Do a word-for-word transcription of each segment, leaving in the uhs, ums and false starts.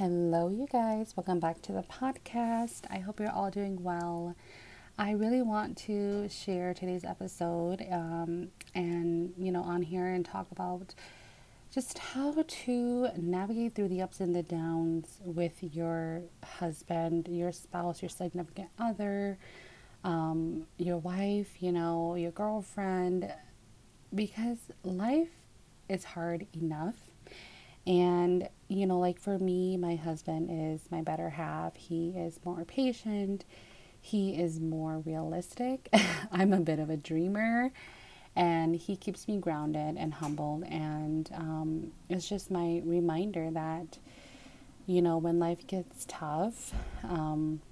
Hello, you guys. Welcome back to the podcast. I hope you're all doing well. I really want to share today's episode um, and, you know, on here and talk about just how to navigate through the ups and the downs with your husband, your spouse, your significant other, um, your wife, you know, your girlfriend, because life is hard enough. And, you know, like for me, my husband is my better half. He is more patient. He is more realistic. I'm a bit of a dreamer. And he keeps me grounded and humbled. And um, it's just my reminder that, you know, when life gets tough, um,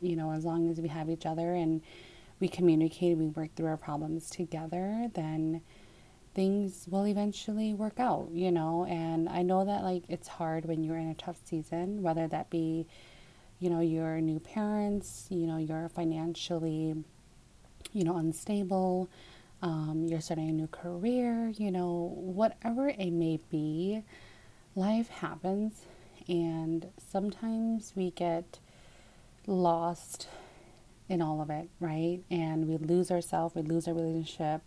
you know, as long as we have each other and we communicate, we work through our problems together, then things will eventually work out, you know. And I know that, like, it's hard when you're in a tough season, whether that be, you know, your new parents, you know, you're financially, you know, unstable, um, you're starting a new career, you know, whatever it may be, life happens. And sometimes we get lost in all of it, right? And we lose ourselves, we lose our relationship,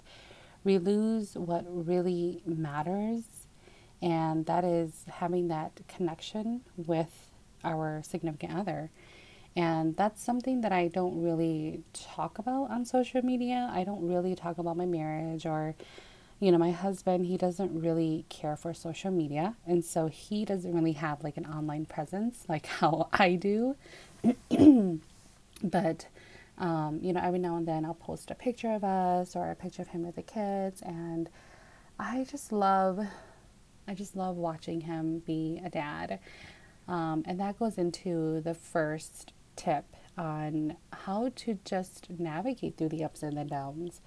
we lose what really matters, and that is having that connection with our significant other. And that's something that I don't really talk about on social media. I don't really talk about my marriage or, you know, my husband. He doesn't really care for social media, and so he doesn't really have like an online presence like how I do. But Um, you know, every now and then I'll post a picture of us or a picture of him with the kids. And I just love, I just love watching him be a dad. Um, and that goes into the first tip on how to just navigate through the ups and the downs.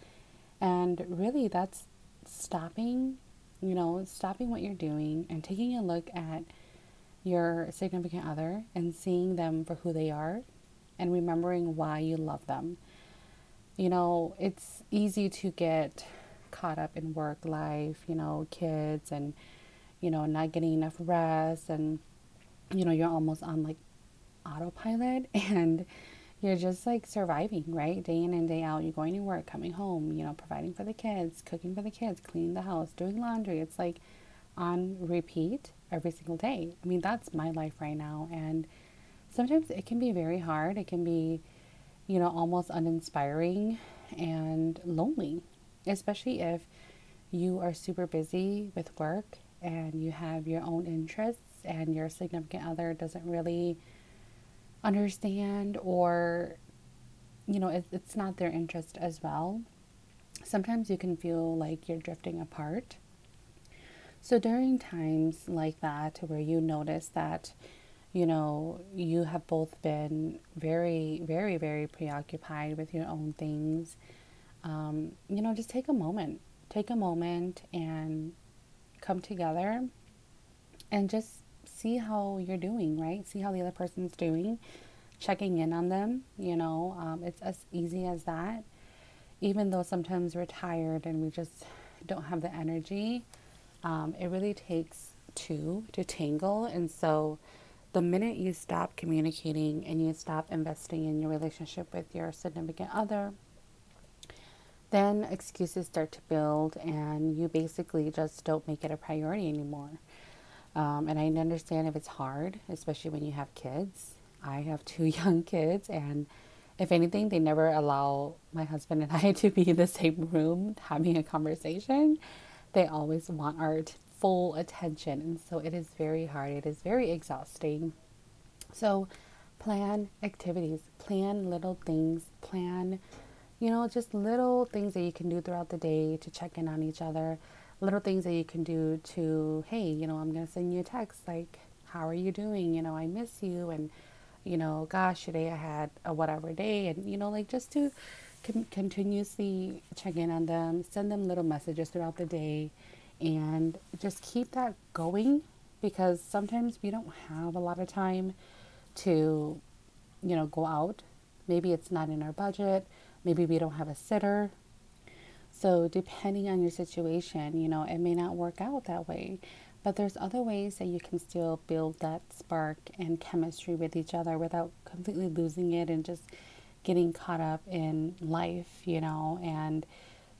And really that's stopping, you know, stopping what you're doing and taking a look at your significant other and seeing them for who they are. And remembering why you love them. You know, it's easy to get caught up in work life, you know, kids and, you know, not getting enough rest. And, you know, you're almost on like autopilot and you're just like surviving, right? Day in and day out, you're going to work, coming home, you know, providing for the kids, cooking for the kids, cleaning the house, doing laundry. It's like on repeat every single day. I mean, that's my life right now. And sometimes it can be very hard. It can be, you know, almost uninspiring and lonely, especially if you are super busy with work and you have your own interests and your significant other doesn't really understand, or, you know, it's not their interest as well. Sometimes you can feel like you're drifting apart. So during times like that where you notice that, you know, you have both been very, very, very preoccupied with your own things. Um, you know, just take a moment. Take a moment and come together and just see how you're doing, right? See how the other person's doing. Checking in on them, you know. Um, it's as easy as that. Even though sometimes we're tired and we just don't have the energy, um, it really takes two to tangle. And so the minute you stop communicating and you stop investing in your relationship with your significant other, then excuses start to build and you basically just don't make it a priority anymore. Um, and I understand if it's hard, especially when you have kids. I have two young kids, and if anything, they never allow my husband and I to be in the same room having a conversation. They always want our full attention, and so it is very hard. It is very exhausting. So plan activities, plan little things, plan, you know, just little things that you can do throughout the day to check in on each other, little things that you can do to, hey, you know, I'm going to send you a text, like, how are you doing? You know, I miss you. And, you know, gosh, today I had a whatever day. And, you know, like just to com- continuously check in on them, send them little messages throughout the day. And just keep that going, because sometimes we don't have a lot of time to, you know, go out. Maybe it's not in our budget. Maybe we don't have a sitter. So depending on your situation, you know, it may not work out that way. But there's other ways that you can still build that spark and chemistry with each other without completely losing it and just getting caught up in life, you know, and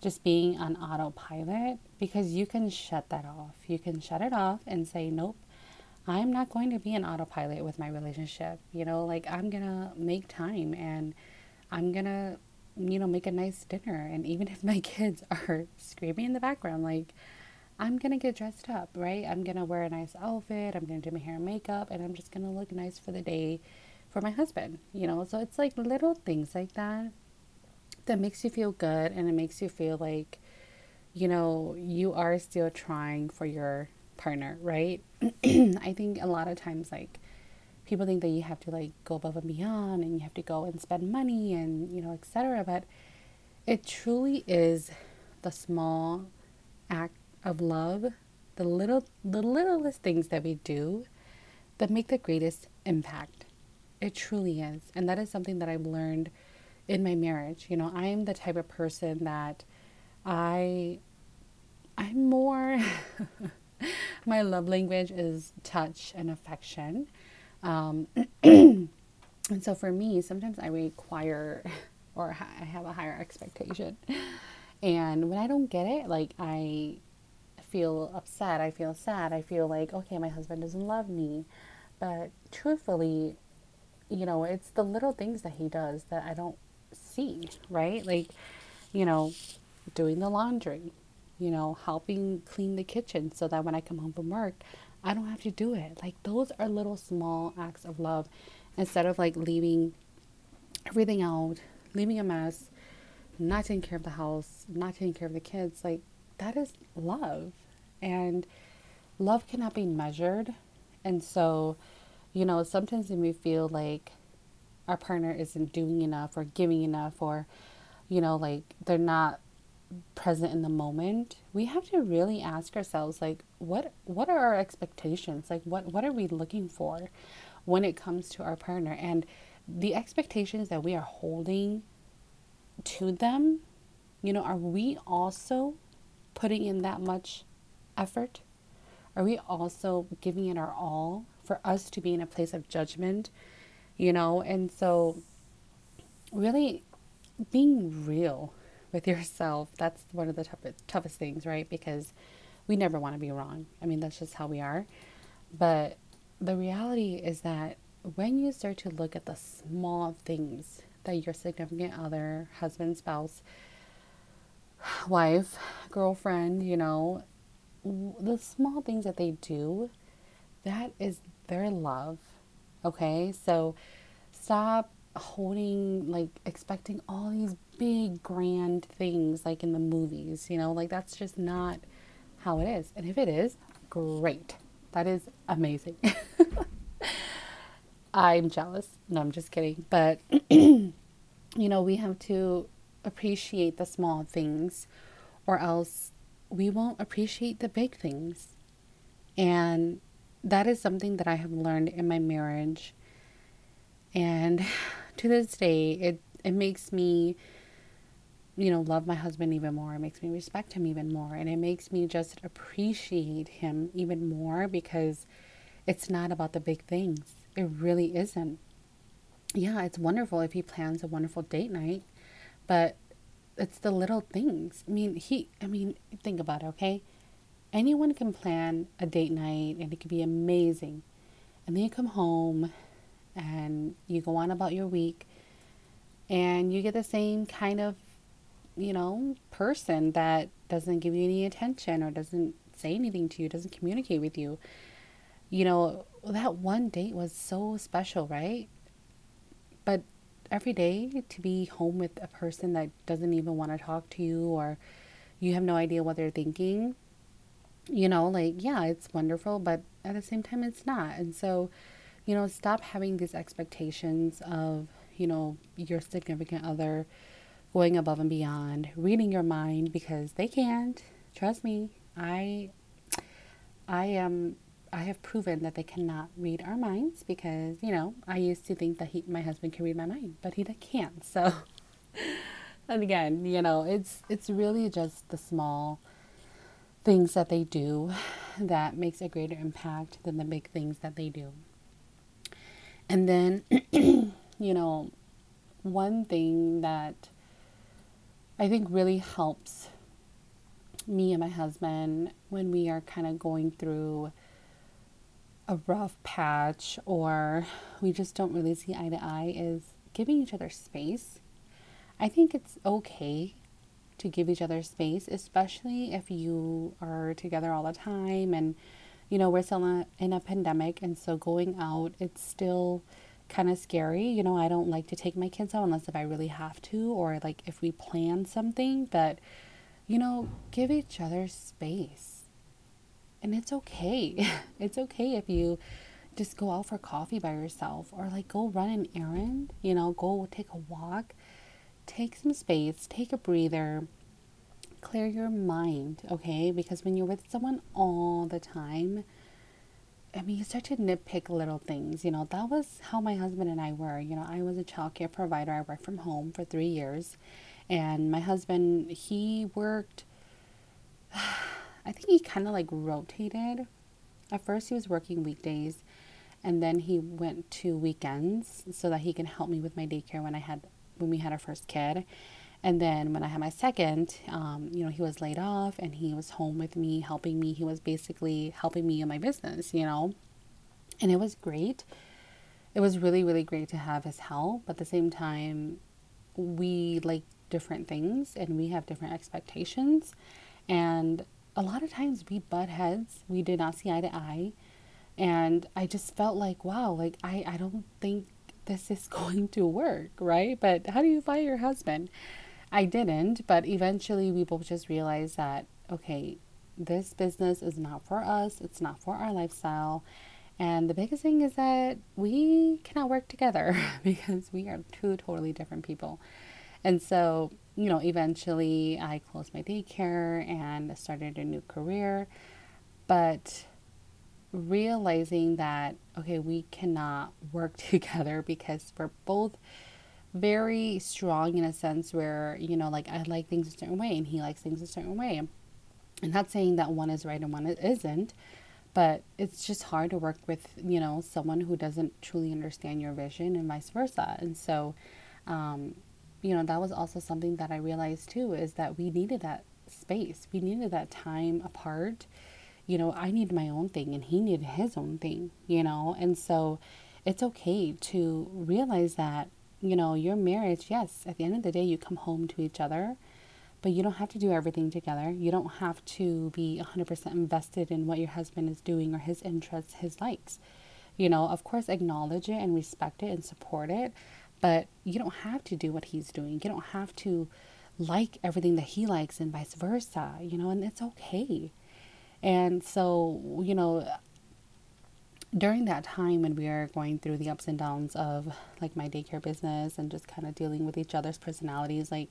just being on autopilot, because you can shut that off. You can shut it off and say, nope, I'm not going to be an autopilot with my relationship. You know, like, I'm going to make time and I'm going to, you know, make a nice dinner. And even if my kids are screaming in the background, like, I'm going to get dressed up, right? I'm going to wear a nice outfit. I'm going to do my hair and makeup, and I'm just going to look nice for the day for my husband, you know? So it's like little things like that that makes you feel good, and it makes you feel like, you know, you are still trying for your partner, right? I think a lot of times, like, people think that you have to, like, go above and beyond, and you have to go and spend money, and, you know, et cetera. But it truly is the small act of love, the little, the littlest things that we do that make the greatest impact. It truly is. And that is something that I've learned in my marriage. You know, I'm the type of person that I, I'm more... My love language is touch and affection. Um, and so for me, sometimes I require, or I have a higher expectation. And when I don't get it, like, I feel upset. I feel sad. I feel like, okay, my husband doesn't love me. But truthfully, you know, it's the little things that he does that I don't see, right? Like, you know, doing the laundry, you know, helping clean the kitchen so that when I come home from work, I don't have to do it. Like, those are little small acts of love, instead of, like, leaving everything out, leaving a mess, not taking care of the house, not taking care of the kids. Like, that is love, and love cannot be measured. And so, you know, sometimes when we feel like our partner isn't doing enough or giving enough, or, you know, like, they're not present in the moment, we have to really ask ourselves, like, what what are our expectations? Like, what what are we looking for when it comes to our partner? And the expectations that we are holding to them, you know, are we also putting in that much effort? Are we also giving it our all for us to be in a place of judgment, you know? And so really being real with yourself, that's one of the toughest, toughest things, right? Because we never want to be wrong. I mean, that's just how we are. But the reality is that when you start to look at the small things that your significant other, husband, spouse, wife, girlfriend, you know, the small things that they do, that is their love, okay? So stop holding, like, expecting all these big grand things like in the movies, you know, like, that's just not how it is. And if it is, great, that is amazing. I'm jealous. No, I'm just kidding. But you know, we have to appreciate the small things, or else we won't appreciate the big things. And that is something that I have learned in my marriage, and to this day, it it makes me, you know, love my husband even more. It makes me respect him even more. And it makes me just appreciate him even more, because it's not about the big things. It really isn't. Yeah, it's wonderful if he plans a wonderful date night, but it's the little things. I mean, he, I mean, think about it, okay? Anyone can plan a date night and it could be amazing. And then you come home and you go on about your week, and you get the same kind of, you know, person that doesn't give you any attention, or doesn't say anything to you, doesn't communicate with you. You know, that one date was so special, right? But every day to be home with a person that doesn't even want to talk to you, or you have no idea what they're thinking, you know, like, yeah, it's wonderful, but at the same time, it's not. And so, you know, stop having these expectations of, you know, your significant other going above and beyond, reading your mind, because they can't. Trust me, I I am I have proven that they cannot read our minds, because, you know, I used to think that he, my husband, can read my mind, but he can't. So and again, you know, it's it's really just the small things that they do that makes a greater impact than the big things that they do. And then, you know, one thing that I think really helps me and my husband when we are kind of going through a rough patch or we just don't really see eye to eye is giving each other space. I think it's okay to give each other space, especially if you are together all the time. And, you know, we're still in a pandemic, and so going out, it's still kind of scary. You know, I don't like to take my kids out unless if I really have to, or like if we plan something. But, you know, give each other space. And it's okay. It's okay if you just go out for coffee by yourself, or like go run an errand, you know, go take a walk. Take some space, take a breather, clear your mind, okay? Because when you're with someone all the time, I mean, you start to nitpick little things, you know? That was how my husband and I were. You know, I was a childcare provider. I worked from home for three years. And my husband, he worked, I think he kind of like rotated. At first, he was working weekdays. And then he went to weekends so that he can help me with my daycare when I had when we had our first kid. And then when I had my second, um, you know, he was laid off and he was home with me, helping me. He was basically helping me in my business, you know, and it was great. It was really, really great to have his help. But at the same time, we like different things and we have different expectations. And a lot of times we butt heads. We did not see eye to eye. And I just felt like, wow, like I, I don't think this is going to work, right? But how do you fight your husband? I didn't, but eventually we both just realized that, okay, this business is not for us. It's not for our lifestyle. And the biggest thing is that we cannot work together because we are two totally different people. And so, you know, eventually I closed my daycare and started a new career, but realizing that, okay, we cannot work together because we're both very strong in a sense where, you know, like I like things a certain way and he likes things a certain way. And not saying that one is right and one isn't, but it's just hard to work with, you know, someone who doesn't truly understand your vision and vice versa. And so, um, you know, that was also something that I realized too, is that we needed that space. We needed that time apart. You know, I need my own thing and he needed his own thing, you know? And so it's okay to realize that, you know, your marriage, yes, at the end of the day, you come home to each other, but you don't have to do everything together. You don't have to be one hundred percent invested in what your husband is doing or his interests, his likes. You know, of course, acknowledge it and respect it and support it, but you don't have to do what he's doing. You don't have to like everything that he likes and vice versa, you know, and it's okay. And so, you know, during that time when we are going through the ups and downs of like my daycare business and just kind of dealing with each other's personalities, like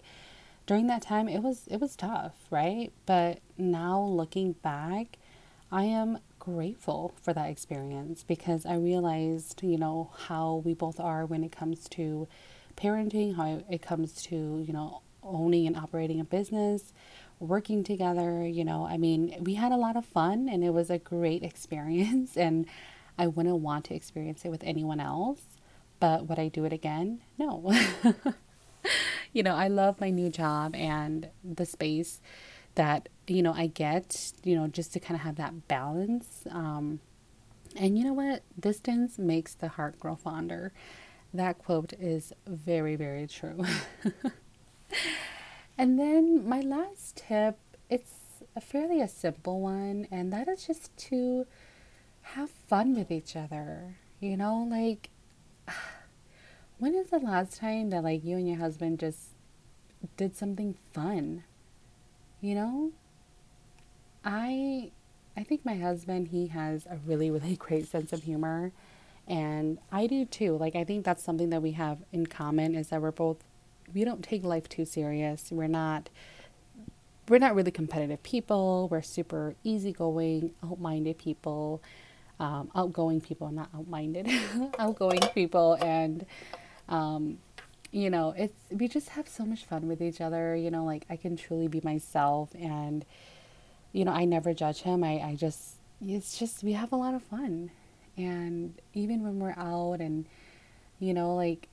during that time, it was, it was tough, right? But now looking back, I am grateful for that experience because I realized, you know, how we both are when it comes to parenting, how it comes to, you know, owning and operating a business, working together, you know, I mean, we had a lot of fun and it was a great experience and I wouldn't want to experience it with anyone else, but would I do it again? No. You know, I love my new job and the space that, you know, I get, you know, just to kind of have that balance. Um, and you know what? Distance makes the heart grow fonder. That quote is very, very true. And then my last tip, it's a fairly a simple one, and that is just to have fun with each other. You know, like, when is the last time that, like, you and your husband just did something fun? You know? I, I think my husband, he has a really, really great sense of humor, and I do too. Like, I think that's something that we have in common is that we're both we don't take life too serious. We're not, we're not really competitive people. We're super easygoing, outminded people, um, outgoing people, not outminded, outgoing people. And, um, you know, it's, we just have so much fun with each other. You know, like I can truly be myself and, you know, I never judge him. I, I just, it's just, we have a lot of fun. And even when we're out and, you know, like,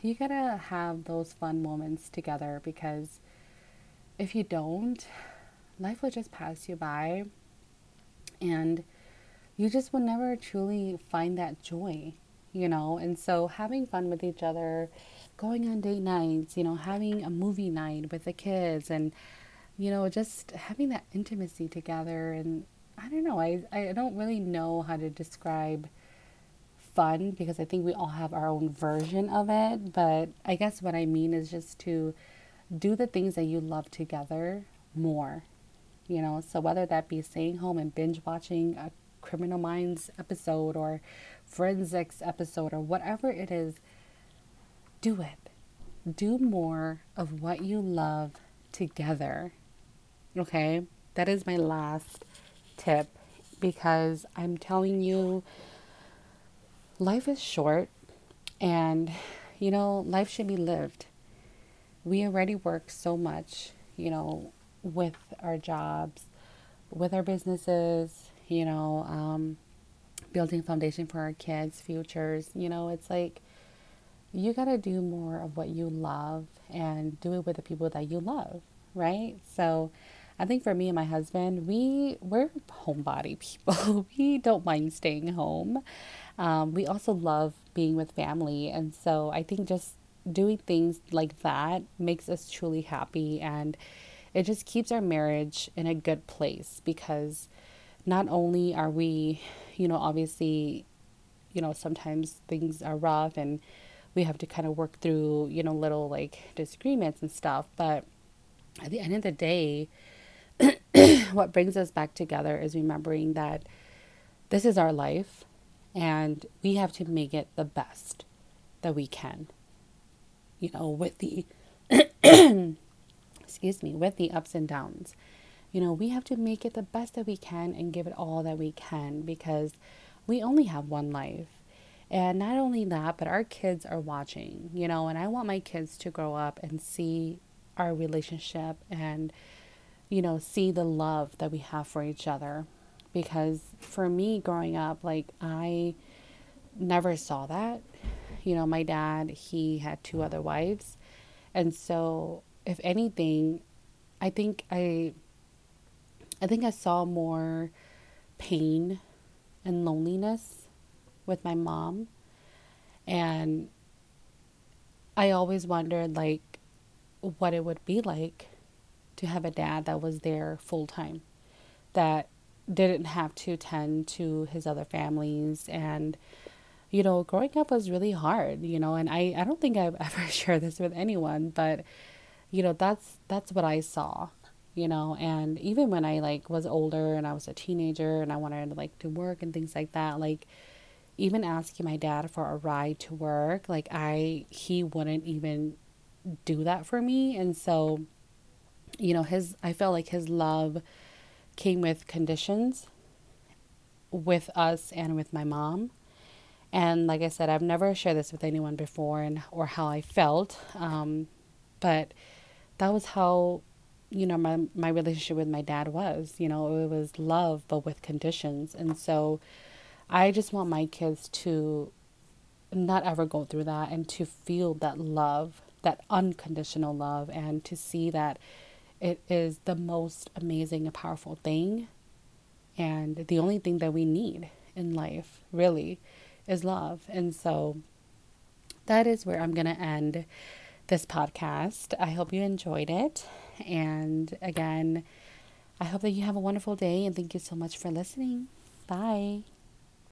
you gotta have those fun moments together, because if you don't, life will just pass you by and you just will never truly find that joy, you know. And so having fun with each other, going on date nights, you know, having a movie night with the kids, and, you know, just having that intimacy together. And I don't know, I, I don't really know how to describe fun, because I think we all have our own version of it. But I guess what I mean is just to do the things that you love together more, you know. So whether that be staying home and binge watching a Criminal Minds episode or Forensics episode or whatever it is, do it. Do more of what you love together. Okay? That is my last tip, because I'm telling you, life is short, and, you know, life should be lived. We already work so much, you know, with our jobs, with our businesses, you know, um, building foundation for our kids' futures. You know, it's like, you got to do more of what you love and do it with the people that you love, right? So I think for me and my husband, we, we're homebody people. We don't mind staying home. Um, we also love being with family. And so I think just doing things like that makes us truly happy, and it just keeps our marriage in a good place, because not only are we, you know, obviously, you know, sometimes things are rough and we have to kind of work through, you know, little like disagreements and stuff, but at the end of the day, what brings us back together is remembering that this is our life and we have to make it the best that we can, you know, with the excuse me, with the ups and downs. You know, we have to make it the best that we can and give it all that we can, because we only have one life. And not only that, but our kids are watching, you know, and I want my kids to grow up and see our relationship and, you know, see the love that we have for each other. Because for me growing up, like, I never saw that. You know, my dad, he had two other wives. And so if anything, I think I, I think I saw more pain and loneliness with my mom. And I always wondered, like, what it would be like to have a dad that was there full time, that didn't have to tend to his other families. And, you know, growing up was really hard, you know, and I, I don't think I've ever shared this with anyone, but, you know, that's, that's what I saw, you know. And even when I like was older and I was a teenager and I wanted to like do work and things like that, like even asking my dad for a ride to work, like I, he wouldn't even do that for me. And so, you know, his, I felt like his love came with conditions with us and with my mom. And like I said, I've never shared this with anyone before, and or how I felt. Um, but that was how, you know, my, my relationship with my dad was, you know, it was love, but with conditions. And so I just want my kids to not ever go through that, and to feel that love, that unconditional love, and to see that it is the most amazing and powerful thing. And the only thing that we need in life really is love. And so that is where I'm going to end this podcast. I hope you enjoyed it. And again, I hope that you have a wonderful day, and thank you so much for listening. Bye.